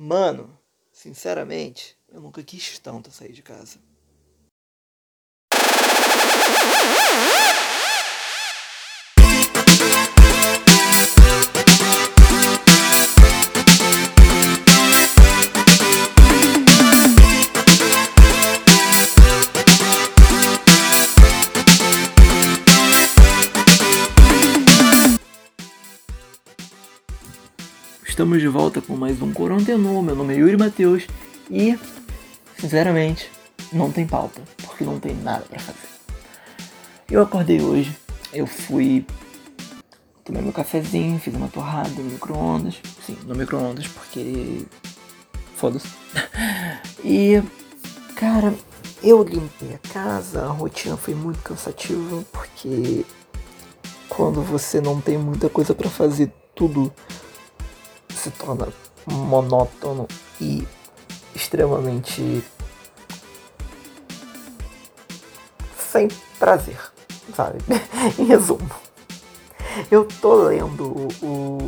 Mano, sinceramente, eu nunca quis tanto sair de casa. Estamos de volta com mais um Quarantenô. Meu nome é Yuri Mateus e, sinceramente, não tem pauta, porque não tem nada pra fazer. Eu acordei hoje, tomei meu cafezinho, fiz uma torrada no micro-ondas. Sim, no micro-ondas, porque... foda-se. E, cara, eu limpei a casa, a rotina foi muito cansativa, porque quando você não tem muita coisa pra fazer, tudo se torna monótono e extremamente sem prazer, sabe? Em resumo, eu tô lendo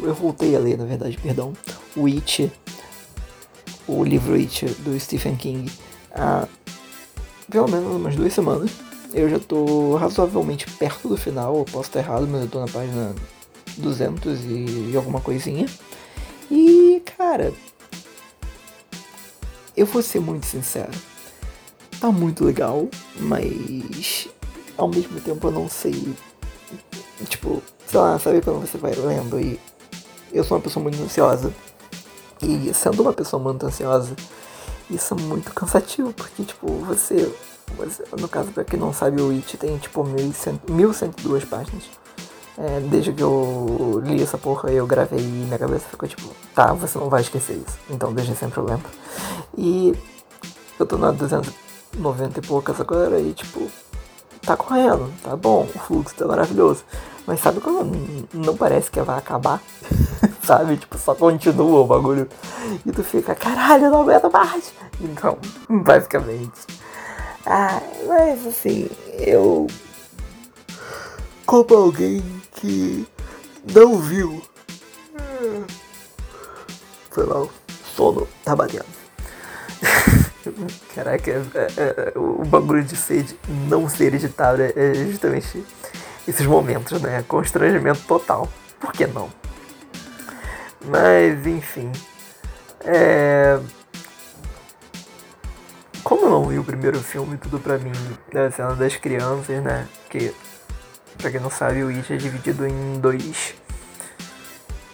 eu voltei a ler, na verdade, perdão, o It, o livro It do Stephen King, há pelo menos umas 2 semanas. Eu já tô razoavelmente perto do final, eu posso estar errado, mas eu tô na página 200 e alguma coisinha. E, cara, eu vou ser muito sincero, tá muito legal, mas ao mesmo tempo eu não sei, tipo, sei lá, sabe quando você vai lendo e eu sou uma pessoa muito ansiosa, e sendo uma pessoa muito ansiosa, isso é muito cansativo, porque, tipo, você no caso, pra quem não sabe, o It tem, tipo, 1102 páginas. Desde que eu li essa porra, eu gravei e minha cabeça ficou tipo, tá, você não vai esquecer isso, então deixa sem problema. E eu tô na 290 e poucas agora e, tipo, tá correndo, tá bom, o fluxo tá maravilhoso. Mas sabe quando não parece que vai acabar? Sabe, tipo, só continua o bagulho e tu fica, caralho, eu não aguento mais. Então, basicamente. Ah, mas assim, eu... como alguém que não viu, foi mal, sono tá batendo. Caraca, o bagulho de sede não ser editado é justamente esses momentos, né? Constrangimento total, por que não? Mas enfim, como eu não vi o primeiro filme, tudo pra mim da cena das crianças, né? Porque, pra quem não sabe, o It é dividido em 2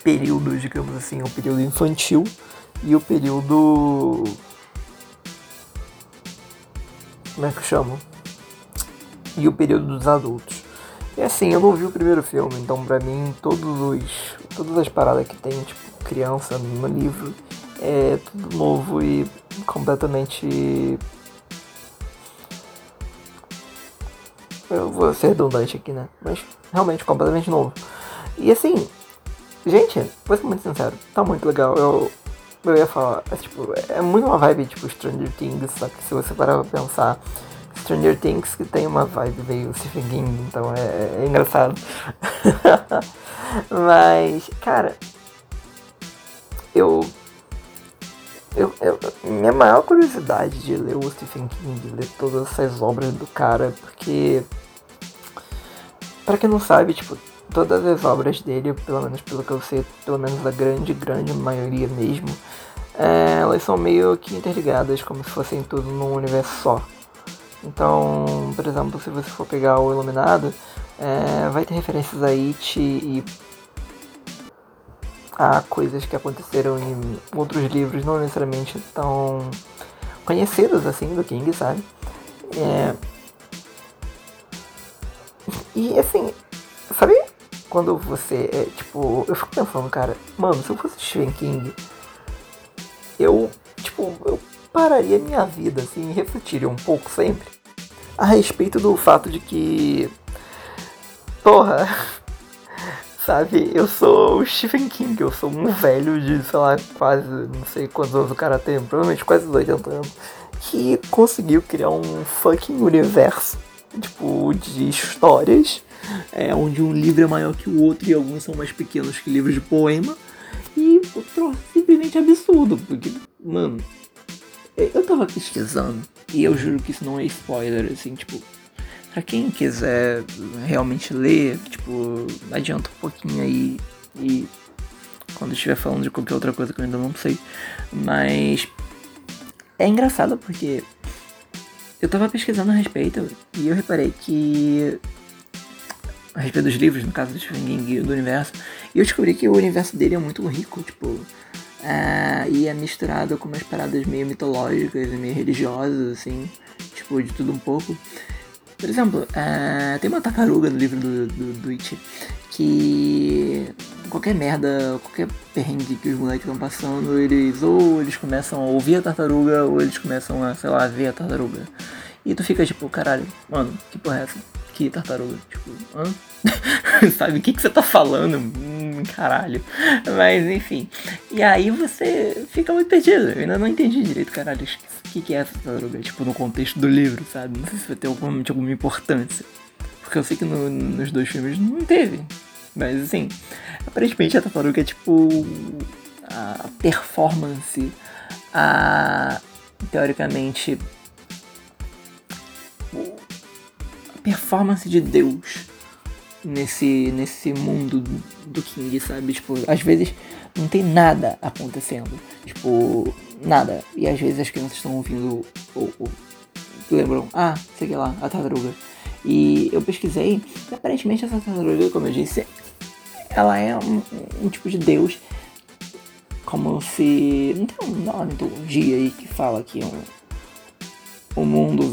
períodos, digamos assim. O período infantil e o período... como é que eu chamo? E o período dos adultos. E assim, eu não vi o primeiro filme, então pra mim todas as paradas que tem, tipo, criança no livro, é tudo novo e completamente... eu vou ser redundante aqui, né? Mas realmente completamente novo. E assim, gente, vou ser muito sincero, tá muito legal. Eu ia falar, tipo, é muito uma vibe tipo Stranger Things, só que se você parar pra pensar, Stranger Things que tem uma vibe meio Stephen King, então é engraçado. Mas, cara, minha maior curiosidade de ler o Stephen King, de ler todas essas obras do cara, porque, pra quem não sabe, tipo, todas as obras dele, pelo menos pelo que eu sei, pelo menos a grande maioria mesmo, elas são meio que interligadas, como se fossem tudo num universo só. Então, por exemplo, se você for pegar o Iluminado, vai ter referências a It e a coisas que aconteceram em outros livros não necessariamente tão conhecidos assim do King, sabe? E assim, sabe quando você é tipo... eu fico pensando, cara, mano, se eu fosse Stephen King, eu pararia minha vida assim e refletiria um pouco sempre a respeito do fato de que, porra, sabe, eu sou o Stephen King, eu sou um velho de, sei lá, quase, não sei quantos anos o cara tem, provavelmente quase 80 anos, que conseguiu criar um fucking universo, tipo, de histórias, onde um livro é maior que o outro e alguns são mais pequenos que livros de poema, e o troço simplesmente absurdo, porque, mano, eu tava pesquisando, e eu juro que isso não é spoiler, assim, tipo, pra quem quiser realmente ler, tipo, adianta um pouquinho aí, e quando estiver falando de qualquer outra coisa que eu ainda não sei, mas é engraçado porque eu tava pesquisando a respeito, e eu reparei que, a respeito dos livros, no caso do Stephen King, do universo, e eu descobri que o universo dele é muito rico, tipo, e é misturado com umas paradas meio mitológicas e meio religiosas, assim, tipo, de tudo um pouco. Por exemplo, tem uma tartaruga no livro do It, que qualquer merda, qualquer perrengue que os moleques estão passando, eles começam a ouvir a tartaruga, ou eles começam a, sei lá, ver a tartaruga. E tu fica tipo, caralho, mano, que porra é essa? Que tartaruga, tipo, sabe, o que você tá falando, caralho, mas enfim, e aí você fica muito perdido, eu ainda não entendi direito, caralho, o que é essa tartaruga, tipo, no contexto do livro, sabe, não sei se vai ter alguma importância, porque eu sei que nos dois filmes não teve, mas assim, aparentemente a tartaruga é tipo, a performance, teoricamente, performance de Deus nesse mundo do King, sabe? Tipo, às vezes não tem nada acontecendo, tipo, nada. E às vezes as crianças estão ouvindo, ou lembram, sei lá, a tartaruga. E eu pesquisei, e aparentemente essa tartaruga, como eu disse, ela é um tipo de Deus, como se... Não tem uma mitologia aí que fala que é o mundo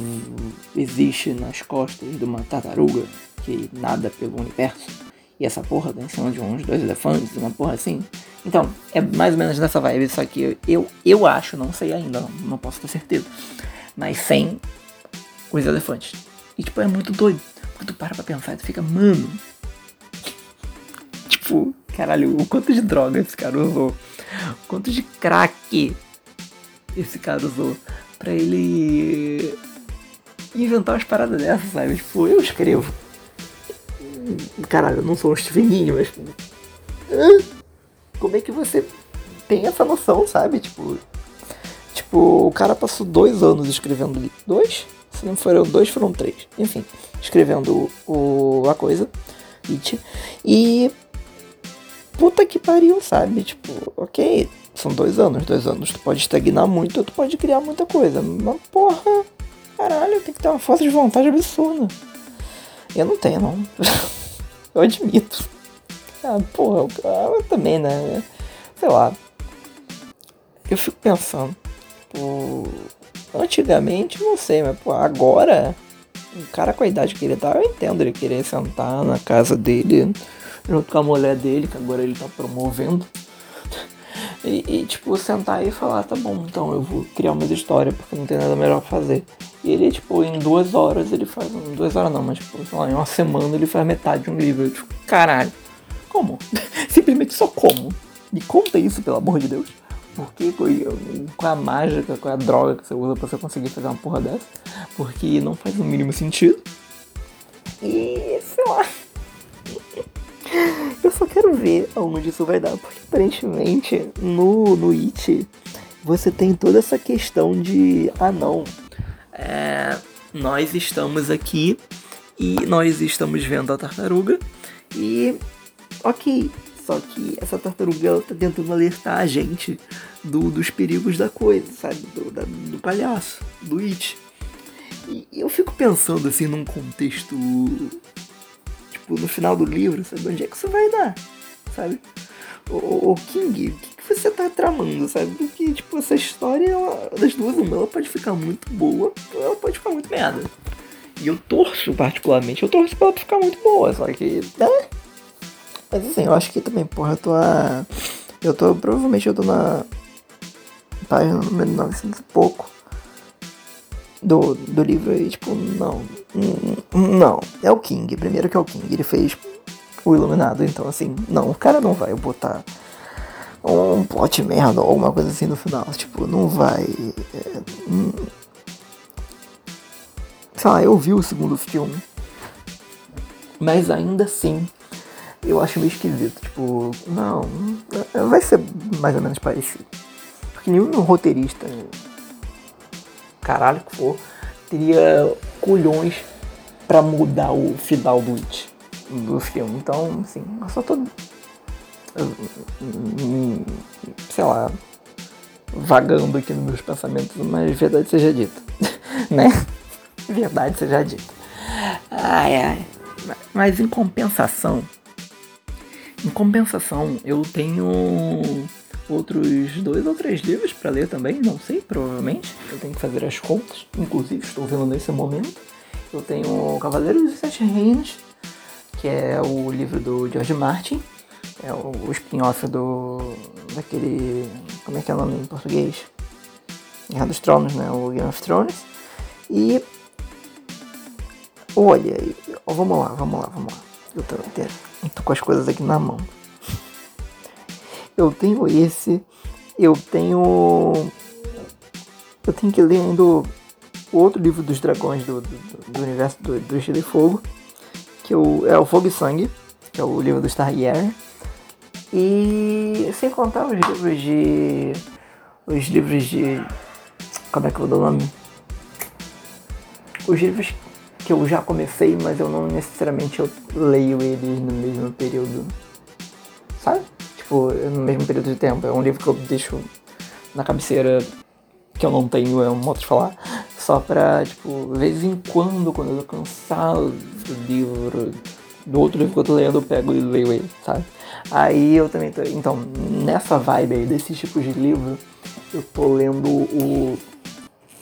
existe nas costas de uma tartaruga que nada pelo universo. E essa porra tá em cima de uns 2 elefantes, uma porra assim. Então, é mais ou menos nessa vibe, só que eu acho, não sei ainda, não posso ter certeza. Mas sem os elefantes. E tipo, é muito doido. Porque tu para pra pensar e tu fica, mano... Tipo, caralho, o quanto de droga esse cara usou. O quanto de crack esse cara usou. Pra ele inventar umas paradas dessas, sabe? Tipo, eu escrevo. Caralho, eu não sou um Stephen King, mas... Como é que você tem essa noção, sabe? Tipo, o cara passou 2 anos escrevendo... 2? Se não foram 2, foram 3. Enfim, escrevendo a coisa. It. E... Puta que pariu, sabe? Tipo, ok... São 2 anos, tu pode estagnar muito ou tu pode criar muita coisa. Mas porra, caralho, tem que ter uma força de vontade absurda. Eu não tenho, não. Eu admito. Porra, eu também, né? Sei lá. Eu fico pensando, tipo, antigamente, não sei, mas pô, agora, o cara com a idade que ele tá, eu entendo ele querer sentar na casa dele, junto com a mulher dele, que agora ele tá promovendo. E tipo, sentar e falar, tá bom, então eu vou criar umas histórias, porque não tem nada melhor pra fazer. E ele, tipo, em 2 horas ele faz... 2 horas não, mas tipo, sei lá, em uma semana ele faz metade de um livro. Eu tipo, caralho, como? Simplesmente só como? Me conta isso, pelo amor de Deus. Porque qual é a mágica, qual é a droga que você usa pra você conseguir fazer uma porra dessa? Porque não faz o mínimo sentido. E, sei lá... Eu só quero ver aonde isso vai dar, porque aparentemente no It você tem toda essa questão de, nós estamos aqui e nós estamos vendo a tartaruga e ok, só que essa tartaruga ela tá tentando alertar a gente dos perigos da coisa, sabe, do palhaço, do It. E eu fico pensando assim num contexto... no final do livro, sabe, onde é que isso vai dar, sabe, o King, o que você tá tramando, sabe, porque, tipo, essa história, das duas, ela pode ficar muito boa, ela pode ficar muito merda, e eu torço pra ela ficar muito boa, só que, né, mas assim, eu acho que também, porra, provavelmente eu tô na página número 900 e pouco, do livro e tipo, não, é o King, primeiro que é o King, ele fez o Iluminado, então assim, não, o cara não vai botar um plot merda ou alguma coisa assim no final, tipo, não vai, sei lá, eu vi o segundo filme, mas ainda assim, eu acho meio esquisito. Tipo, não, vai ser mais ou menos parecido. Porque nenhum roteirista, caralho que for, teria culhões pra mudar o final do It, do filme. Então, assim, eu só tô, sei lá, vagando aqui nos meus pensamentos, mas verdade seja dita, né? Verdade seja dita. Ai, ai. Mas em compensação, eu tenho outros 2 ou 3 livros pra ler também, não sei, provavelmente. Eu tenho que fazer as contas, inclusive, estou vendo nesse momento. Eu tenho Cavaleiros dos Sete Reinos, que é o livro do George Martin, é o spin-off daquele, como é que é o nome em português? Guerra dos Tronos, né? O Game of Thrones. E olha, vamos lá. Eu tô com as coisas aqui na mão. Eu tenho que ler ainda o outro livro dos dragões do universo do Gelo e Fogo, que é o Fogo e Sangue, que é o livro do Stargear. E sem contar os livros de... Como é que eu vou dar o nome? Os livros que eu já comecei, mas eu não necessariamente eu leio eles no mesmo período, sabe? Tipo, no mesmo período de tempo. É um livro que eu deixo na cabeceira, que eu não tenho, é um modo de falar, só pra, tipo, de vez em quando eu tô cansado do livro, do outro livro que eu tô lendo, eu pego e leio ele, sabe? Aí eu também tô, então, nessa vibe aí, desses tipos de livro, eu tô lendo o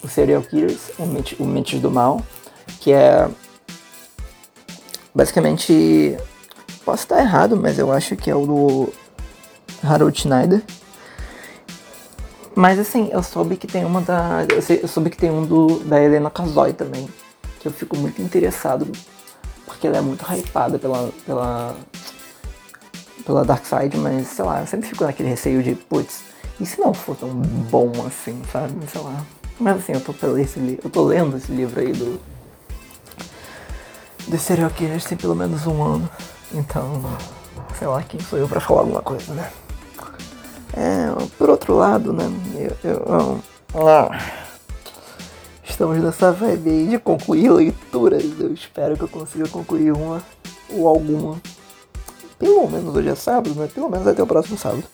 Serial Killers, o Mentes do Mal, que é, basicamente, posso estar errado, mas eu acho que é o do Harold Schneider. Mas assim, eu soube que tem uma da... Eu soube que tem um da Helena Cazoy também, que eu fico muito interessado, porque ela é muito hypada pela Darkseid, mas sei lá, eu sempre fico naquele receio de, putz, e se não for tão bom assim, sabe? Sei lá. Mas assim, eu tô lendo esse livro aí do Serial Killers tem pelo menos 1 ano. Então, sei lá, quem sou eu pra falar alguma coisa, né? Por outro lado, né, estamos nessa vibe aí de concluir leituras. Eu espero que eu consiga concluir uma ou alguma. Pelo menos hoje é sábado, né? Pelo menos até o próximo sábado.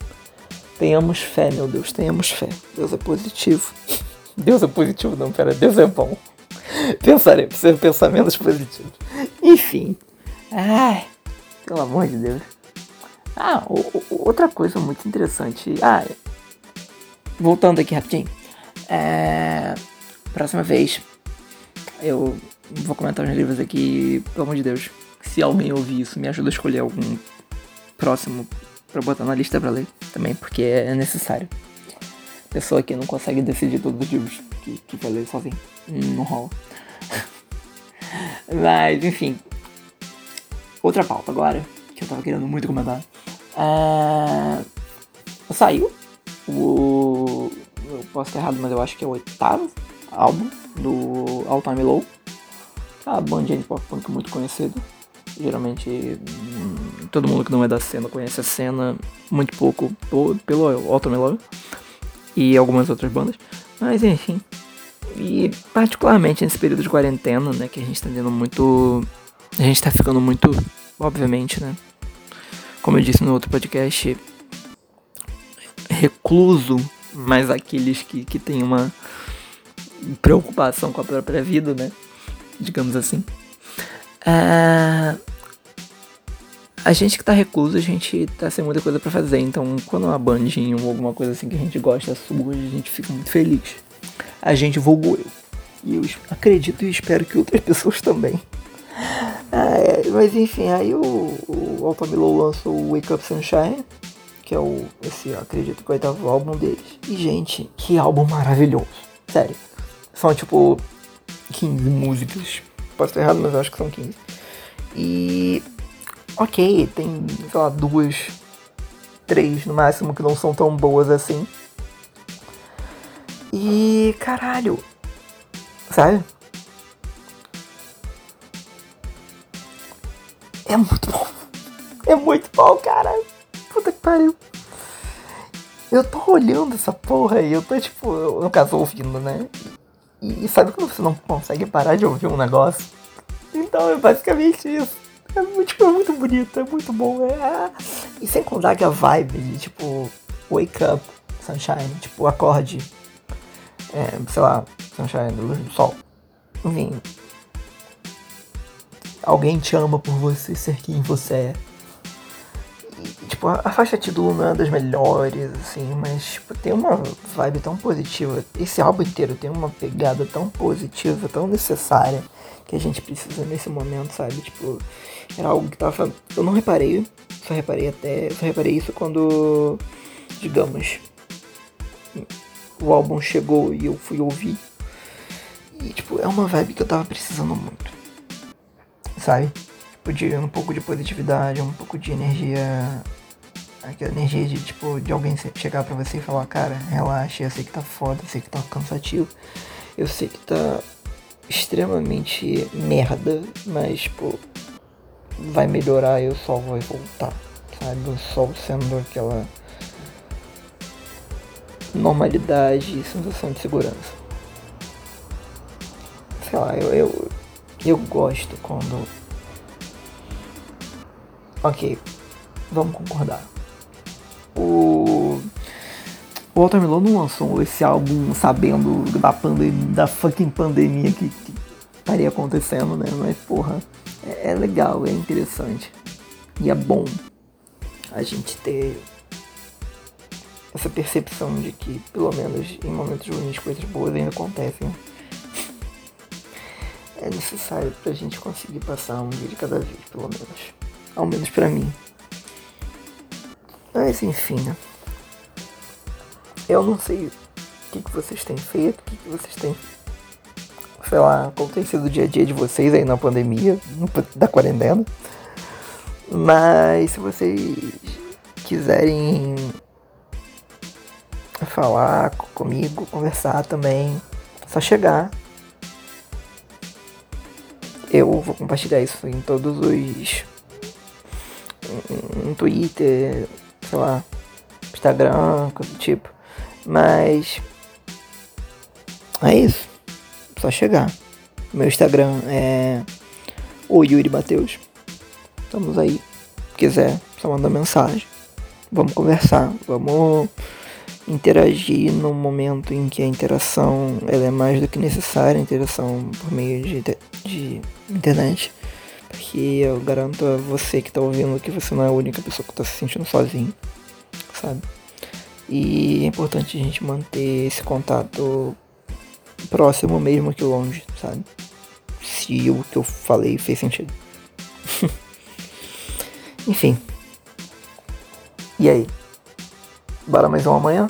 Tenhamos fé, meu Deus, tenhamos fé. Deus é positivo. Deus é positivo, não, pera, Deus é bom. Pensarei, preciso de pensamentos positivos. Enfim. Ai, pelo amor de Deus. Ah, outra coisa muito interessante. Ah, voltando aqui rapidinho. Próxima vez eu vou comentar uns livros aqui, pelo amor de Deus. Se alguém ouvir isso, me ajuda a escolher algum próximo pra botar na lista pra ler também, porque é necessário. A pessoa aqui não consegue decidir todos os livros que vai ler sozinho. Não rola. Mas, enfim. Outra pauta agora, que eu tava querendo muito comentar. Saiu o... Eu posso estar errado, mas eu acho que é o 8º álbum do All Time Low, a banda de pop punk muito conhecida. Geralmente todo mundo que não é da cena conhece a cena, muito pouco pelo All Time Low e algumas outras bandas. Mas enfim, e particularmente nesse período de quarentena, né, que a gente tá tendo muito... A gente tá ficando muito, obviamente, né, como eu disse no outro podcast, recluso, mas aqueles que têm uma preocupação com a própria vida, né, digamos assim. A gente que tá recluso, a gente tá sem muita coisa pra fazer, então quando uma bandinha ou alguma coisa assim que a gente gosta surge, a gente fica muito feliz. A gente, vulgo eu, e eu acredito e espero que outras pessoas também. Mas enfim, aí o Walter Melo lançou o Wake Up Sunshine, que é eu acredito que é o 8º álbum deles. E gente, que álbum maravilhoso, sério. São tipo 15 músicas, posso estar errado, mas eu acho que são 15. E ok, tem, sei lá, 2, 3 no máximo que não são tão boas assim. E caralho, sabe? É muito bom. É muito bom, cara. Puta que pariu. Eu tô olhando essa porra e eu tô, tipo, no caso, ouvindo, né? E sabe quando você não consegue parar de ouvir um negócio? Então é basicamente isso. É, tipo, é muito bonito, é muito bom. É... E sem contar que a vibe de, tipo, Wake Up Sunshine, tipo, acorde, sei lá, Sunshine, luz do sol. Enfim. Alguém te ama por você ser quem você é. Tipo, a faixa título não é das melhores, assim, mas tipo, tem uma vibe tão positiva. Esse álbum inteiro tem uma pegada tão positiva, tão necessária, que a gente precisa nesse momento, sabe? Tipo, era algo que tava... Eu não reparei, só reparei isso quando, digamos, o álbum chegou e eu fui ouvir. E, tipo, é uma vibe que eu tava precisando muito, sabe? De um pouco de positividade, um pouco de energia, aquela energia de, tipo, de alguém chegar pra você e falar, cara, relaxa, eu sei que tá foda, eu sei que tá cansativo, eu sei que tá extremamente merda, mas, tipo, vai melhorar, eu só vou voltar, sabe? O sol sendo aquela normalidade e sensação de segurança. Sei lá, eu gosto quando... Ok, vamos concordar. O Walter Melo não lançou esse álbum sabendo da fucking pandemia que estaria acontecendo, né? Mas, porra, é legal, é interessante. E é bom a gente ter essa percepção de que, pelo menos em momentos ruins, coisas boas ainda acontecem. É necessário pra gente conseguir passar um dia de cada vez, pelo menos. Ao menos pra mim. Mas enfim, né? Eu não sei o que vocês têm feito, o que vocês têm... Sei lá, como tem sido o dia a dia de vocês aí na pandemia, da quarentena. Mas se vocês quiserem falar comigo, conversar também, é só chegar. Eu vou compartilhar isso em todos os... um Twitter, sei lá, Instagram, coisa do tipo. Mas é isso, só chegar. Meu Instagram é o Yuri Mateus. Estamos aí, se quiser, só manda mensagem. Vamos conversar, vamos interagir num momento em que a interação ela é mais do que necessária, interação por meio de internet. Porque eu garanto a você que tá ouvindo que você não é a única pessoa que tá se sentindo sozinho, sabe? E é importante a gente manter esse contato próximo mesmo que longe, sabe? Se o que eu falei fez sentido. Enfim. E aí? Bora mais um amanhã?